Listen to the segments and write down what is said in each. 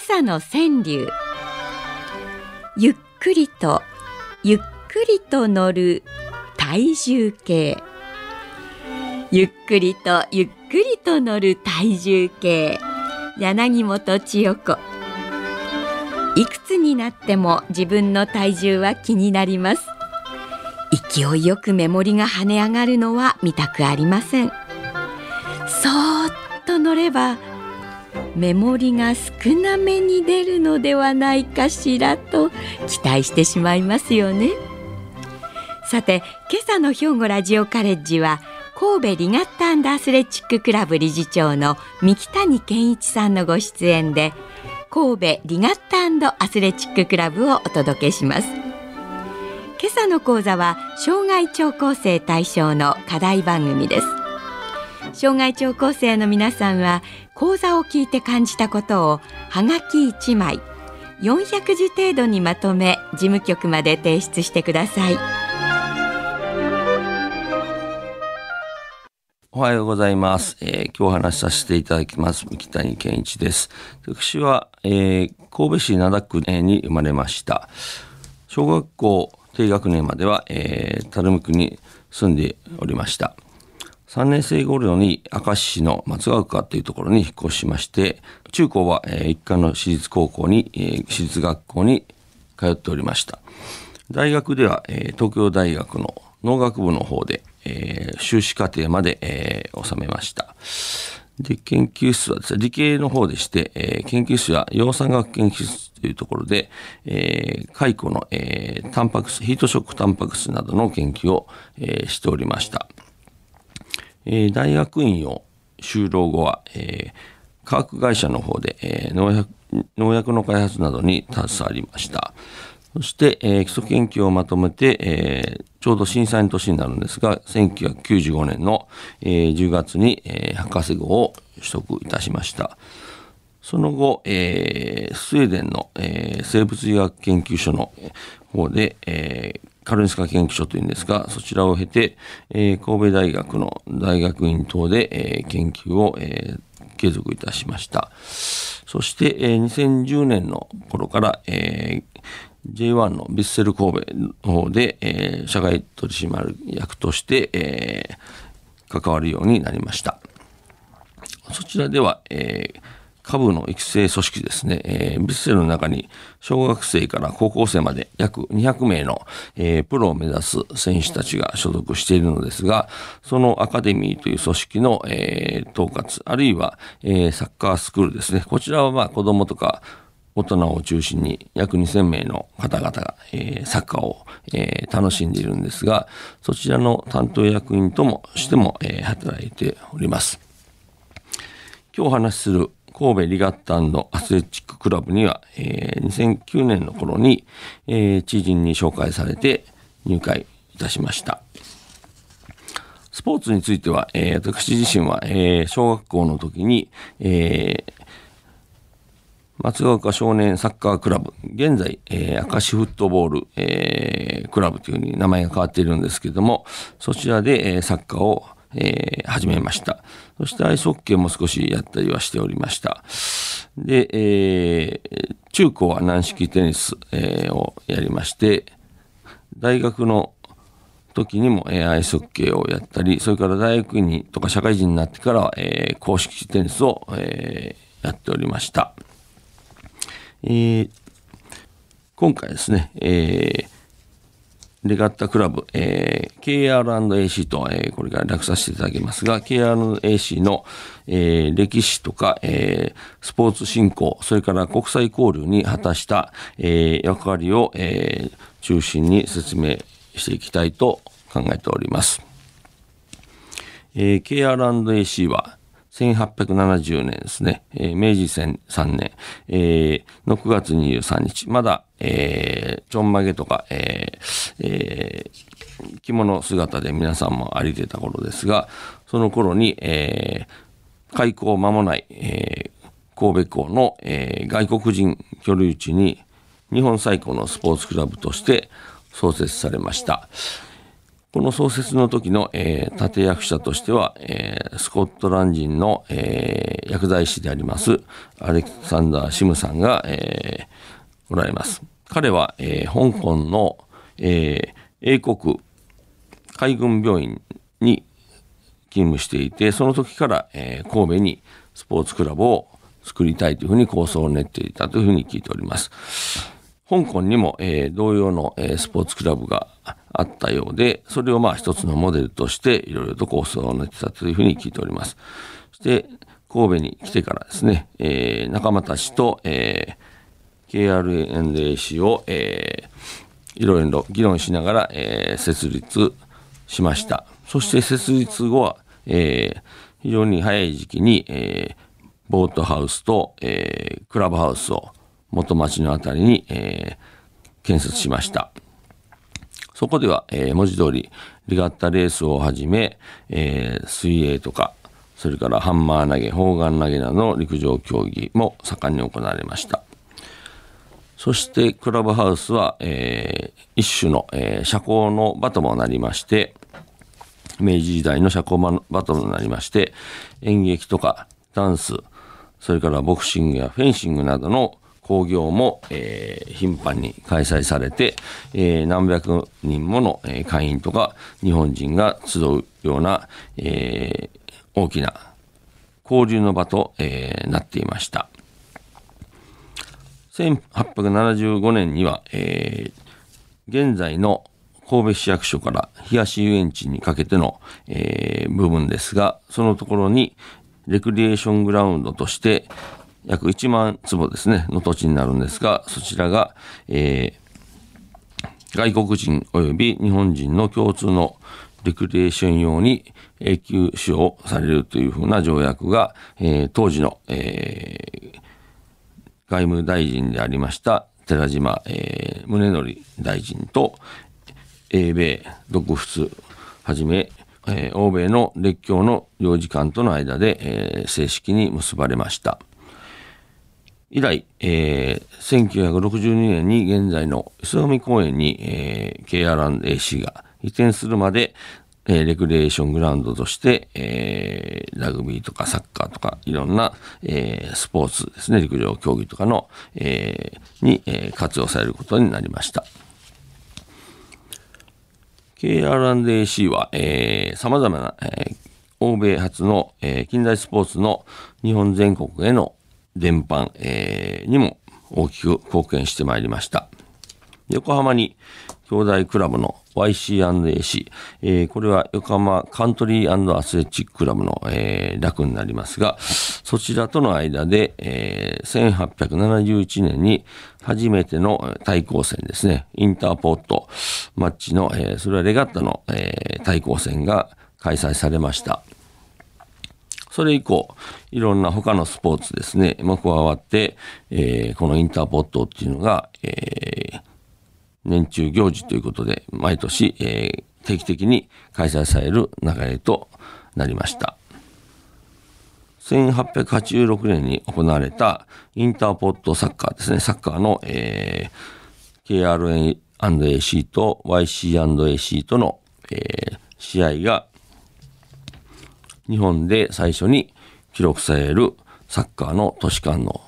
朝の川柳。ゆっくりとゆっくりと乗る体重計。ゆっくりとゆっくりと乗る体重計、柳本千代子。いくつになっても自分の体重は気になります。勢いよく目盛りが跳ね上がるのは見たくありません。そーっと乗れば目盛りが少なめに出るのではないかしらと期待してしまいますよね。さて、今朝の兵庫ラジオカレッジは神戸リガッタ&アスレチッククラブ理事長の三木谷健一さんのご出演で、神戸リガッタ&アスレチッククラブをお届けします。今朝の講座は障害聴講生対象の課題番組です。障害聴講生の皆さんは講座を聞いて感じたことをはがき1枚400字程度にまとめ、事務局まで提出してください。おはようございます。今日お話しさせていただきます三木谷健一です。私は、神戸市灘区に生まれました。小学校低学年までは、垂水区に住んでおりました。3年生頃に明石市の松ヶ丘というところに引っ越しまして、中高は一貫の私立高校に、私立学校に通っておりました。大学では東京大学の農学部の方で修士課程まで収めました。で、研究室はですね、理系の方でして、研究室は葉酸学研究室というところで、蚕の、タンパク質、ヒートショックタンパク質などの研究を、しておりました。大学院を修了後は、化学会社の方で、農薬の開発などに携わりました。そして、基礎研究をまとめて、ちょうど震災の年になるんですが、1995年の、10月に、博士号を取得いたしました。その後、スウェーデンの、生物医学研究所の方で、カルンスカ研究所というんですが、そちらを経て、神戸大学の大学院等で、研究を、継続いたしました。そして、2010年の頃から、J1 のヴィッセル神戸の方で、社外取締役として、関わるようになりました。そちらでは、株の育成組織ですね、ヴィッセルの中に小学生から高校生まで約200名の、プロを目指す選手たちが所属しているのですが、そのアカデミーという組織の、統括、あるいは、サッカースクールですね。こちらはまあ子供とか大人を中心に約2000名の方々が、サッカーを、楽しんでいるんですが、そちらの担当役員ともしても、働いております。今日お話しする神戸リガッタ&アスレチッククラブには、2009年の頃に、知人に紹介されて入会いたしました。スポーツについては、私自身は、小学校の時に、松岡少年サッカークラブ、現在、明石フットボール、クラブというふうに名前が変わっているんですけれども、そちらで、サッカーを始めました。そしてアイスホッケーも少しやったりはしておりました。で、中高は軟式テニス、をやりまして、大学の時にも、アイスホッケーをやったり、それから大学院にとか社会人になってからは、硬式テニスを、やっておりました。今回ですね、リガッタクラブ、KR&AC と、これから略させていただきますが、KR&AC の、歴史とか、スポーツ振興、それから国際交流に果たした、役割を、中心に説明していきたいと考えております。KR&AC は1870年ですね、明治3年、の9月23日、まだ、ちょんまげとか、着物姿で皆さんも歩いてた頃ですが、その頃に、開港間もない、神戸港の、外国人居留地に日本最古のスポーツクラブとして創設されました。この創設の時の、立役者としては、スコットランド人の、薬剤師でありますアレクサンダー・シムさんが、おられます。彼は、香港の、英国海軍病院に勤務していて、その時から、神戸にスポーツクラブを作りたいというふうに構想を練っていたというふうに聞いております。香港にも、同様の、スポーツクラブがあったようで、それをまあ一つのモデルとしていろいろと構想を練ってたというふうに聞いております。そして神戸に来てからですね、仲間たちと、KR&AC を、いろいろ議論しながら、設立しました。そして設立後は、非常に早い時期に、ボートハウスと、クラブハウスを元町のあたりに、建設しました。そこでは、文字通りリガッタレースをはじめ、水泳とか、それからハンマー投げ、砲丸投げなどの陸上競技も盛んに行われました。そしてクラブハウスは、一種の、社交の場ともなりまして、明治時代の社交場ともなりまして、演劇とかダンス、それからボクシングやフェンシングなどの興行も、頻繁に開催されて、何百人もの、会員とか日本人が集うような、大きな交流の場と、なっていました。1875年には、現在の神戸市役所から東遊園地にかけての、部分ですが、そのところにレクリエーショングラウンドとして約1万坪ですね、の土地になるんですが、そちらが、外国人及び日本人の共通のレクリエーション用に永久使用されるというふうな条約が、当時の、外務大臣でありました寺島、宗則大臣と英米独仏はじめ、欧米の列強の領事館との間で、正式に結ばれました。以来、1962年に現在の磯上公園に、KR&AC が移転するまで、レクリエーショングラウンドとして、ラグビーとかサッカーとかいろんな、スポーツですね、陸上競技とかの、に、活用されることになりました。KR&AC は、様々な、欧米発の、近代スポーツの日本全国への伝播、にも大きく貢献してまいりました。横浜に兄弟クラブの YC&AC、これは横浜カントリー&アスレチッククラブの、略になりますが、そちらとの間で、1871年に初めての対抗戦ですね、インターポートマッチの、それはレガッタの、対抗戦が開催されました。それ以降、いろんな他のスポーツですね、も加わって、このインターポットっていうのが、年中行事ということで、毎年、定期的に開催される流れとなりました。1886年に行われたインターポットサッカーですね、サッカーの、KR&AC と YC&AC との、試合が、日本で最初に記録されるサッカーの都市間の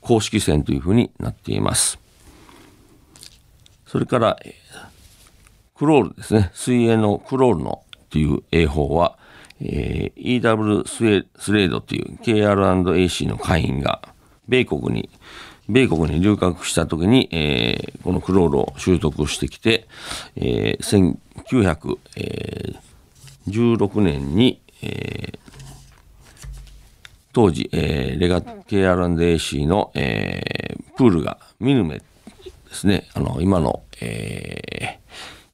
公式戦というふうになっています。それから、クロールですね。水泳のクロールのという泳法は、E.W. スレードという KR&AC の会員が米国に留学したときに、このクロールを習得してきて、1916年に当時、KR&AC の、プールがミルメですね、今の、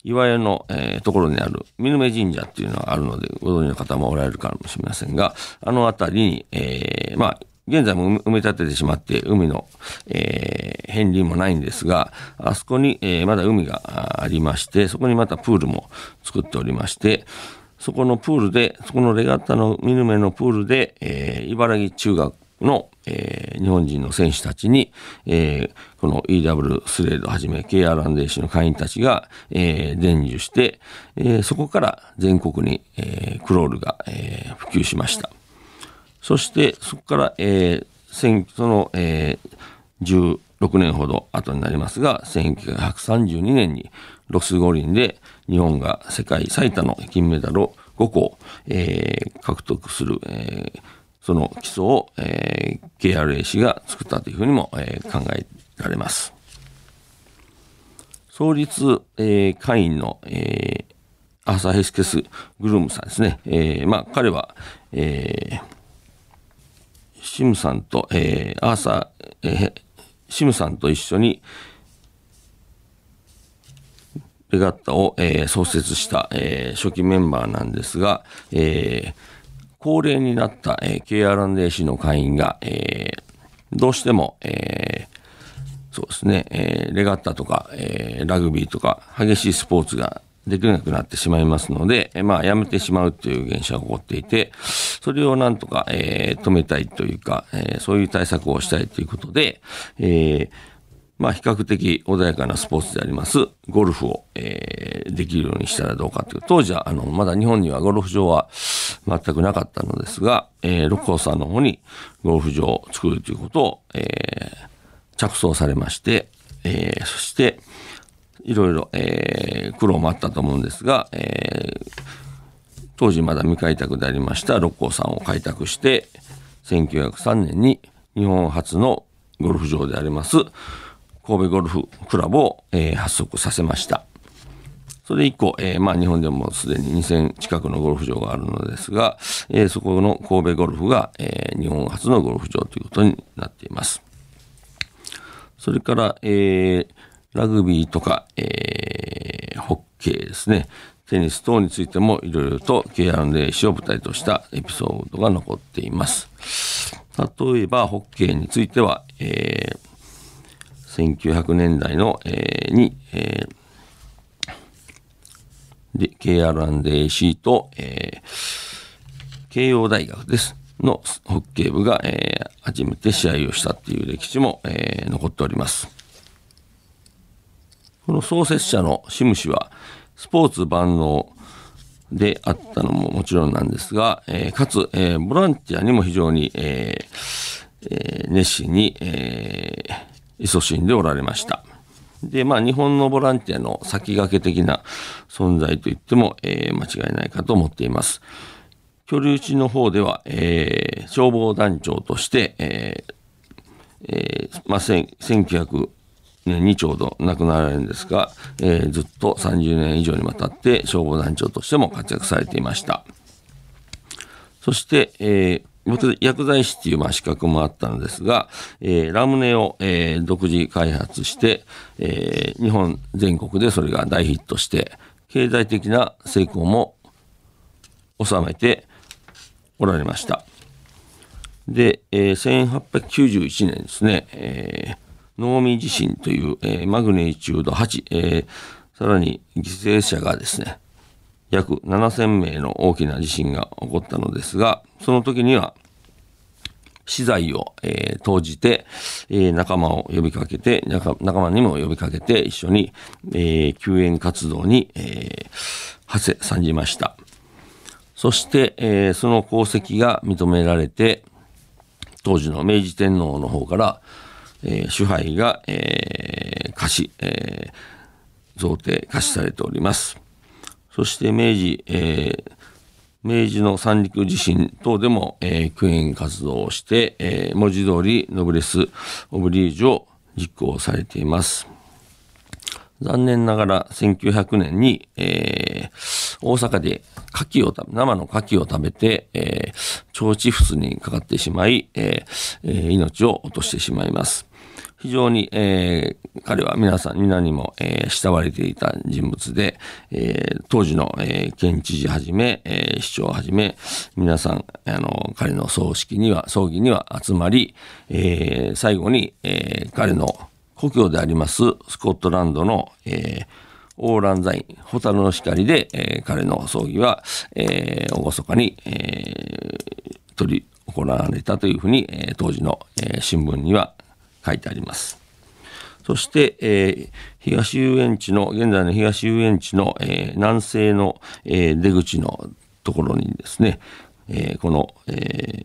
岩屋の、ところにある見目神社っていうのがあるので、ご存知の方もおられるかもしれませんが、あの辺りに、まあ、現在も埋め立ててしまって海の、片鱗もないんですが、あそこに、まだ海がありまして、そこにまたプールも作っておりまして、そこのプールで、そこのレガッタの見目のプールで、茨城中学の、日本人の選手たちに、この EW スレードはじめ KR&AC の会員たちが、伝授して、そこから全国に、クロールが、普及しました。そしてそこから、その、16年ほど後になりますが、1932年にロス五輪で日本が世界最多の金メダルを5個、獲得する、その基礎を、KR&AC が作ったというふうにも、考えられます。創立、会員の、アーサー・ヘスケス・グルームさんですね。まあ、彼は、シムさんと、シムさんと一緒にレガッタを、創設した、初期メンバーなんですが、高齢になった、KR&AC の会員が、どうしても、そうですね、レガッタとか、ラグビーとか激しいスポーツができなくなってしまいますので、まあ、やめてしまうという現象が起こっていて、それをなんとか、止めたいというか、そういう対策をしたいということで、まあ、比較的穏やかなスポーツでありますゴルフを、できるようにしたらどうかという、当時はまだ日本にはゴルフ場は全くなかったのですが、六甲山の方にゴルフ場を作るということを、着想されまして、そして、いろいろ、苦労もあったと思うんですが、当時まだ未開拓でありました六甲山を開拓して、1903年に日本初のゴルフ場であります神戸ゴルフクラブを、発足させました。それ以降、まあ、日本でもすでに2000近くのゴルフ場があるのですが、そこの神戸ゴルフが、日本初のゴルフ場ということになっています。それから、ラグビーとか、ホッケーですね、テニス等についてもいろいろと KR&AC を舞台としたエピソードが残っています。例えばホッケーについては、1900年代の、に、KR&AC と、慶応大学ですのホッケー部が、初めて試合をしたっていう歴史も、残っております。この創設者のシム氏はスポーツ万能であったのももちろんなんですが、かつ、ボランティアにも非常に、熱心に、勤しんでおられました。で、まあ、日本のボランティアの先駆け的な存在といっても、間違いないかと思っています。居留地の方では、消防団長として、まあ、1900年にちょうど亡くなられるんですが、ずっと30年以上にわたって消防団長としても活躍されていました。そして、薬剤師という、まあ、資格もあったのですが、ラムネを、独自開発して、日本全国でそれが大ヒットして経済的な成功も収めておられました。で、1891年ですね、能見地震という、マグニチュード8、さらに犠牲者がですね、約7000名の大きな地震が起こったのですが、その時には資材を、投じて、仲間にも呼びかけて一緒に、救援活動に、馳せ参じました。そして、その功績が認められて、当時の明治天皇の方から主杯が、贈呈貸しされております。そして明治の三陸地震等でも、救援活動をして、文字通りノブレス・オブリージュを実行されています。残念ながら1900年に、大阪で生の牡蠣を食べて、腸チフスにかかってしまい、命を落としてしまいます。非常に、彼は皆にも、慕われていた人物で、当時の、県知事はじめ、市長はじめ、皆さん、彼の葬儀には集まり、最後に、彼の故郷でありますスコットランドの、オーランザイン、ホタルの光で、彼の葬儀は、厳かに、取り行われたというふうに、当時の、新聞には書いてあります。そして、現在の東遊園地の、南西の、出口のところにですね、この、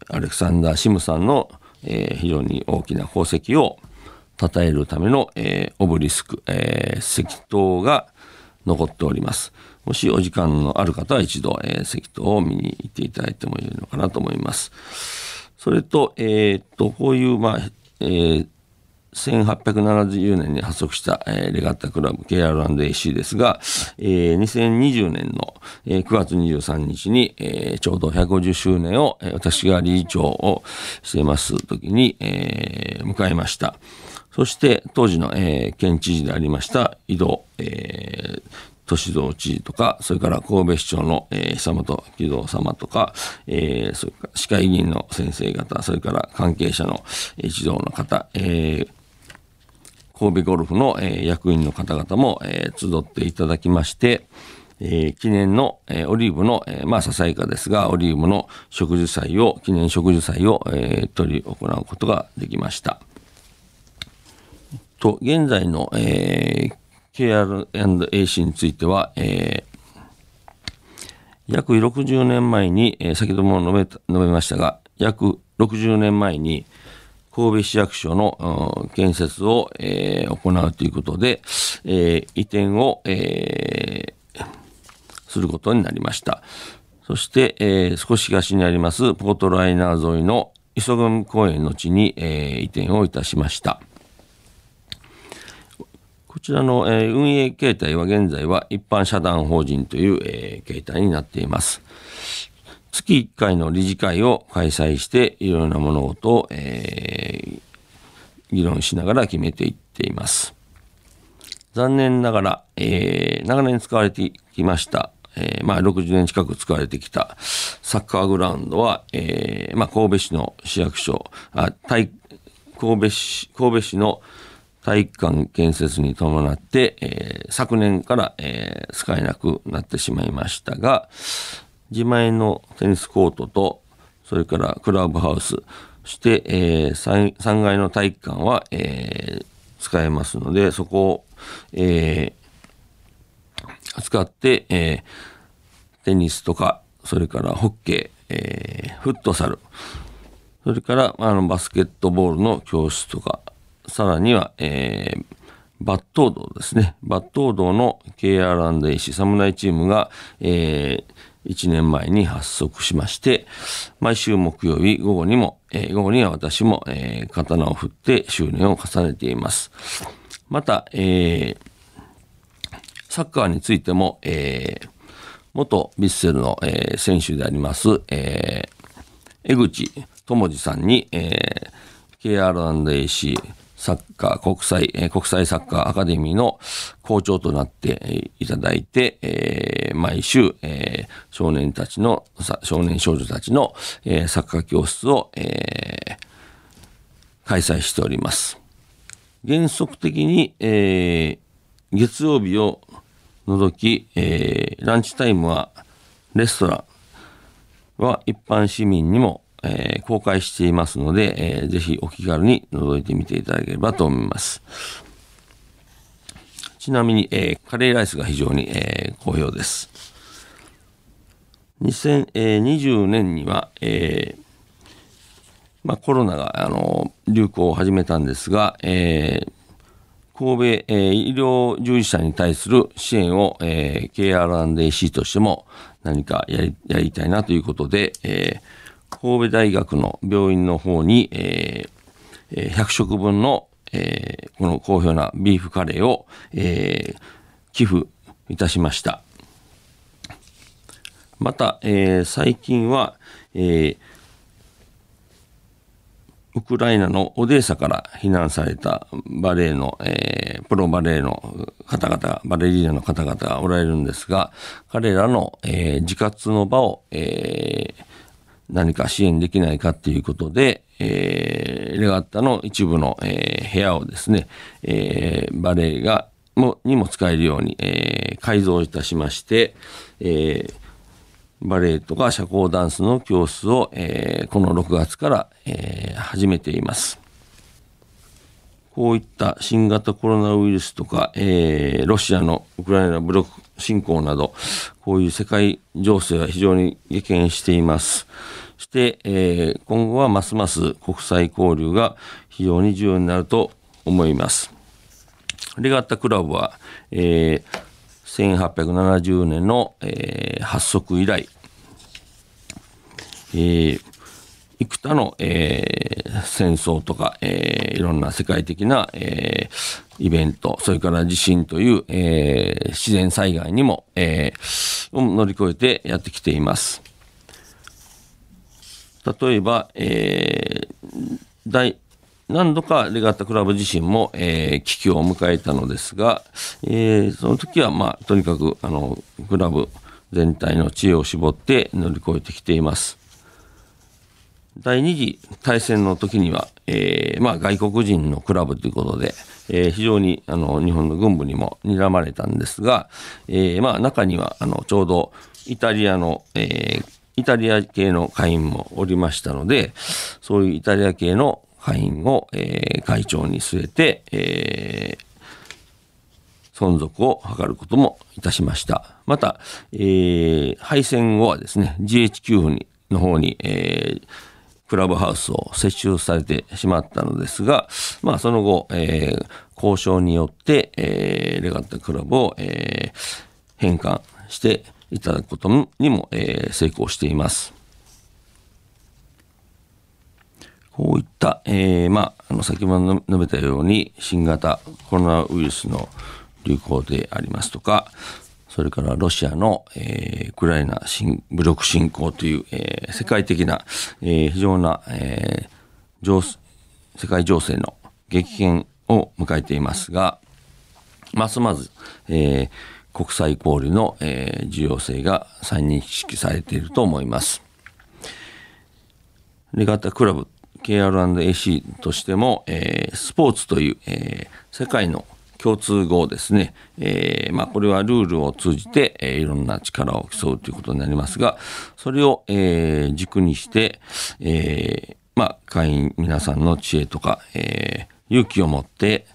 アレクサンダー・シムさんの、非常に大きな功績を称えるための、オブリスク、石塔が残っております。もしお時間のある方は一度、石塔を見に行っていただいてもいいのかなと思います。それと、こういう、1870年に発足した、レガッタクラブ KR&AC ですが、2020年の、9月23日に、ちょうど150周年を、私が理事長をしています時に、迎えました。そして当時の、県知事でありました井戸、歳三知事とか、それから神戸市長の、久本喜三様とか、それから市会議員の先生方、それから関係者の一同の方、神戸ゴルフの、役員の方々も、集っていただきまして、記念の、オリーブの、ささやかですが、オリーブの記念植樹祭を、取り行うことができました。と、現在の、KR&AC については、約60年前に、先ほども述べましたが、約60年前に神戸市役所の建設を、行うということで、移転を、することになりました。そして、少し東にありますポートライナー沿いの磯上公園の地に、移転をいたしました。こちらの、運営形態は現在は一般社団法人という、形態になっています。月1回の理事会を開催して、いろいろな物事を、議論しながら決めていっています。残念ながら、長年使われてきました、60年近く使われてきたサッカーグラウンドは、神戸市の市役所、神戸市の体育館建設に伴って、昨年から、使えなくなってしまいましたが、自前のテニスコートと、それからクラブハウス、そして、3階の体育館は、使えますので、そこを、使って、テニスとか、それからホッケー、フットサル、それからバスケットボールの教室とか、さらには、抜刀道ですね。抜刀道の KR&AC 侍チームが、1年前に発足しまして、毎週木曜日午後には私も、刀を振って修練を重ねています。また、サッカーについても、元ヴィッセルの、選手であります、江口智司さんに、KR&AC サッカー国際サッカーアカデミーの校長となっていただいて、毎週、少年少女たちの、サッカー教室を、開催しております。原則的に、月曜日を除き、ランチタイムはレストランは一般市民にも公開していますので、ぜひお気軽に覗いてみていただければと思います。ちなみに、カレーライスが非常に、好評です。2020年には、コロナが流行を始めたんですが、神戸、医療従事者に対する支援を、KR&AC としても何かやりたいなということで、神戸大学の病院の方に、100食分の、この好評なビーフカレーを、寄付いたしました。また、最近は、ウクライナのオデーサから避難されたバレエの、プロバレエの方々、バレリーナの方々がおられるんですが、彼らの、自活の場を、何か支援できないかということで、レガッタの一部の、部屋をですね、バレエがにも使えるように、改造いたしまして、バレエとか社交ダンスの教室を、この6月から、始めています。こういった新型コロナウイルスとか、ロシアのウクライナ武力侵攻など、こういう世界情勢は非常に激変しています。そして、今後はますます国際交流が非常に重要になると思います。レガッタクラブは、1870年の、発足以来、幾多の、戦争とか、いろんな世界的な、イベント、それから地震という、自然災害にも、乗り越えてやってきています。例えば、何度かレガッタクラブ自身も、危機を迎えたのですが、その時は、とにかく、クラブ全体の知恵を絞って乗り越えてきています。第二次大戦の時には、外国人のクラブということで、非常に日本の軍部にも睨まれたんですが、中にはちょうどイタリア系の会員もおりましたので、そういうイタリア系の会員を、会長に据えて、存続を図ることもいたしました。また、敗戦後はですね、GHQ にの方に、クラブハウスを接収されてしまったのですが、その後、交渉によって、レガッタクラブを、返還していただくことにも、成功しています。こういった、先ほど述べたように新型コロナウイルスの流行でありますとか、それからロシアの、ウクライナ武力侵攻という、世界的な、非常な、世界情勢の激変を迎えていますが、ますます、国際交流の、重要性が再認識されていると思います。レガッタクラブ KR&AC としても、スポーツという、世界の共通語ですね、これはルールを通じて、いろんな力を競うということになりますが、それを、軸にして、会員皆さんの知恵とか、勇気を持って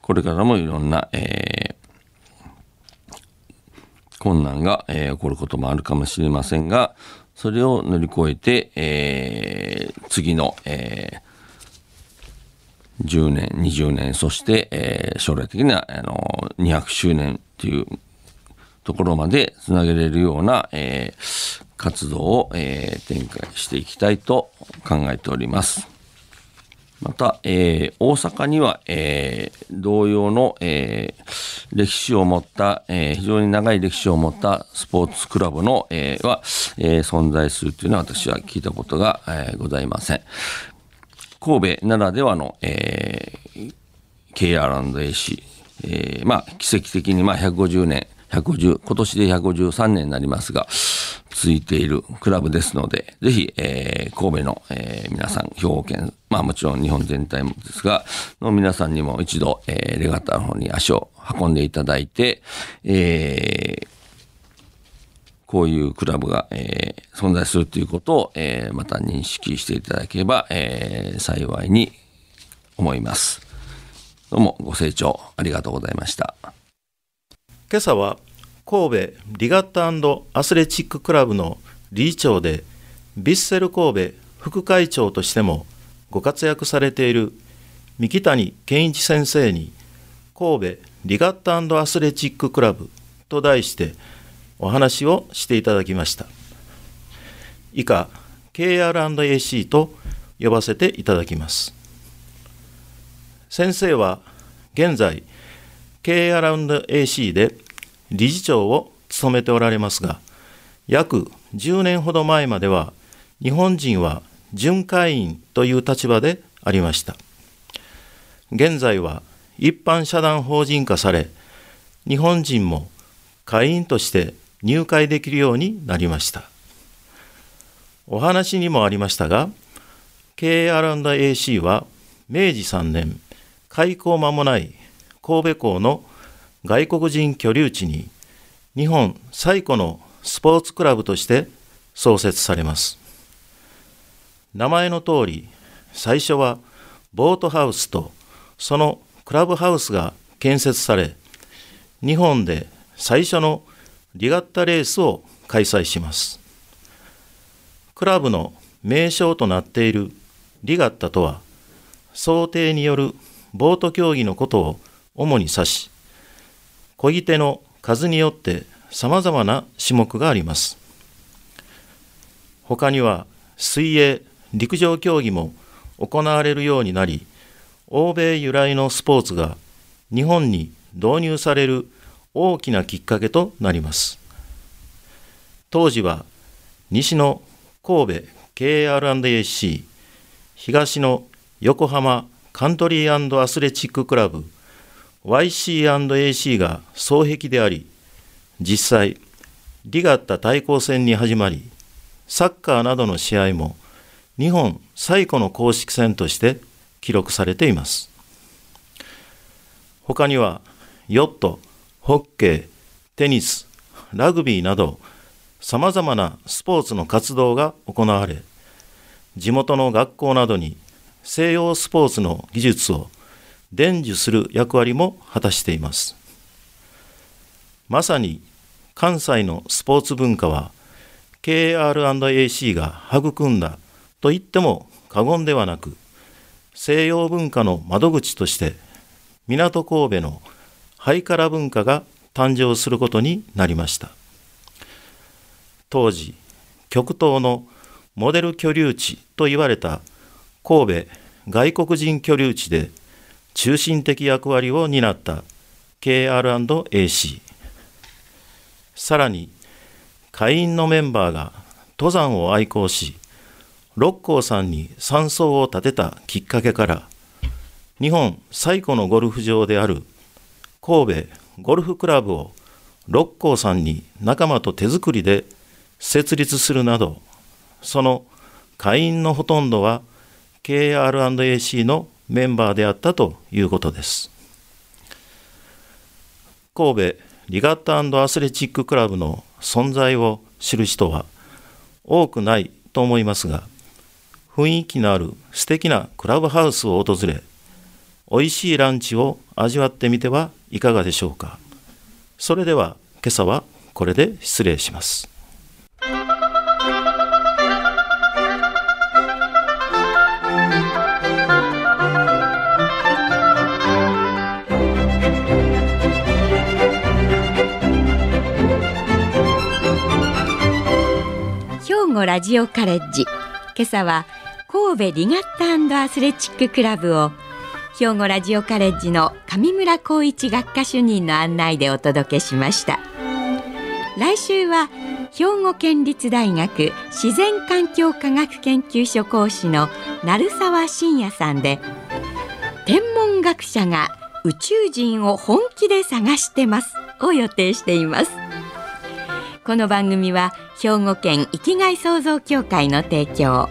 これからもいろんな、困難が、起こることもあるかもしれませんが、それを乗り越えて、次の、10年、20年、そして、将来的な200周年というところまでつなげれるような、活動を、展開していきたいと考えております。また、大阪には、同様の、歴史を持った、非常に長い歴史を持ったスポーツクラブの、存在するというのは私は聞いたことが、ございません。神戸ならではの、KR&AC、奇跡的に150年、今年で153年になりますが、続いているクラブですので、ぜひ、神戸の、皆さん、兵庫県、もちろん日本全体もですが、の皆さんにも一度、レガッタの方に足を運んでいただいて、こういうクラブが、存在するということを、また認識していただければ、幸いに思います。どうもご清聴ありがとうございました。今朝は神戸リガッタ&アスレチッククラブの理事長でヴィッセル神戸副会長としてもご活躍されている三木谷健一先生に神戸リガッタ&アスレチッククラブと題してお話をしていただきました。以下、KR&AC と呼ばせていただきます。先生は現在、KR&AC で理事長を務めておられますが、約10年ほど前までは、日本人は準会員という立場でありました。現在は一般社団法人化され、日本人も会員として入会できるようになりました。お話にもありましたが、KR&AC は明治3年、開港間もない神戸港の外国人居留地に日本最古のスポーツクラブとして創設されます。名前の通り、最初はボートハウスとそのクラブハウスが建設され、日本で最初のリガッタレースを開催します。クラブの名称となっているリガッタとは、漕艇によるボート競技のことを主に指し、漕ぎ手の数によってさまざまな種目があります。他には水泳、陸上競技も行われるようになり、欧米由来のスポーツが日本に導入される大きなきっかけとなります。当時は西の神戸 KR&AC、東の横浜カントリー&アスレチッククラブ YC&AC が双璧であり、実際、リガッタ対抗戦に始まり、サッカーなどの試合も日本最古の公式戦として記録されています。他にはヨット、ホッケー、テニス、ラグビーなどさまざまなスポーツの活動が行われ、地元の学校などに西洋スポーツの技術を伝授する役割も果たしています。まさに関西のスポーツ文化は KR&AC が育んだと言っても過言ではなく、西洋文化の窓口として港神戸のハイカラ文化が誕生することになりました。当時、極東のモデル居留地と言われた神戸外国人居留地で中心的役割を担った KR&AC、さらに会員のメンバーが登山を愛好し、六甲山に山荘を建てたきっかけから、日本最古のゴルフ場である神戸ゴルフクラブを六甲山に仲間と手作りで設立するなど、その会員のほとんどは KR&AC のメンバーであったということです。神戸リガッタ&アスレチッククラブの存在を知る人は多くないと思いますが、雰囲気のある素敵なクラブハウスを訪れ、おいしいランチを味わってみてはいかがでしょうか。それでは今朝はこれで失礼します。兵庫ラジオカレッジ、今朝は神戸リガッタ&アスレチッククラブを兵庫ラジオカレッジの上村浩一学科主任の案内でお届けしました。来週は兵庫県立大学自然環境科学研究所講師の鳴沢信也さんで、天文学者が宇宙人を本気で探してますを予定しています。この番組は兵庫県生きがい創造協会の提供、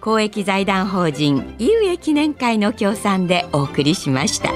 公益財団法人井上記念会の協賛でお送りしました。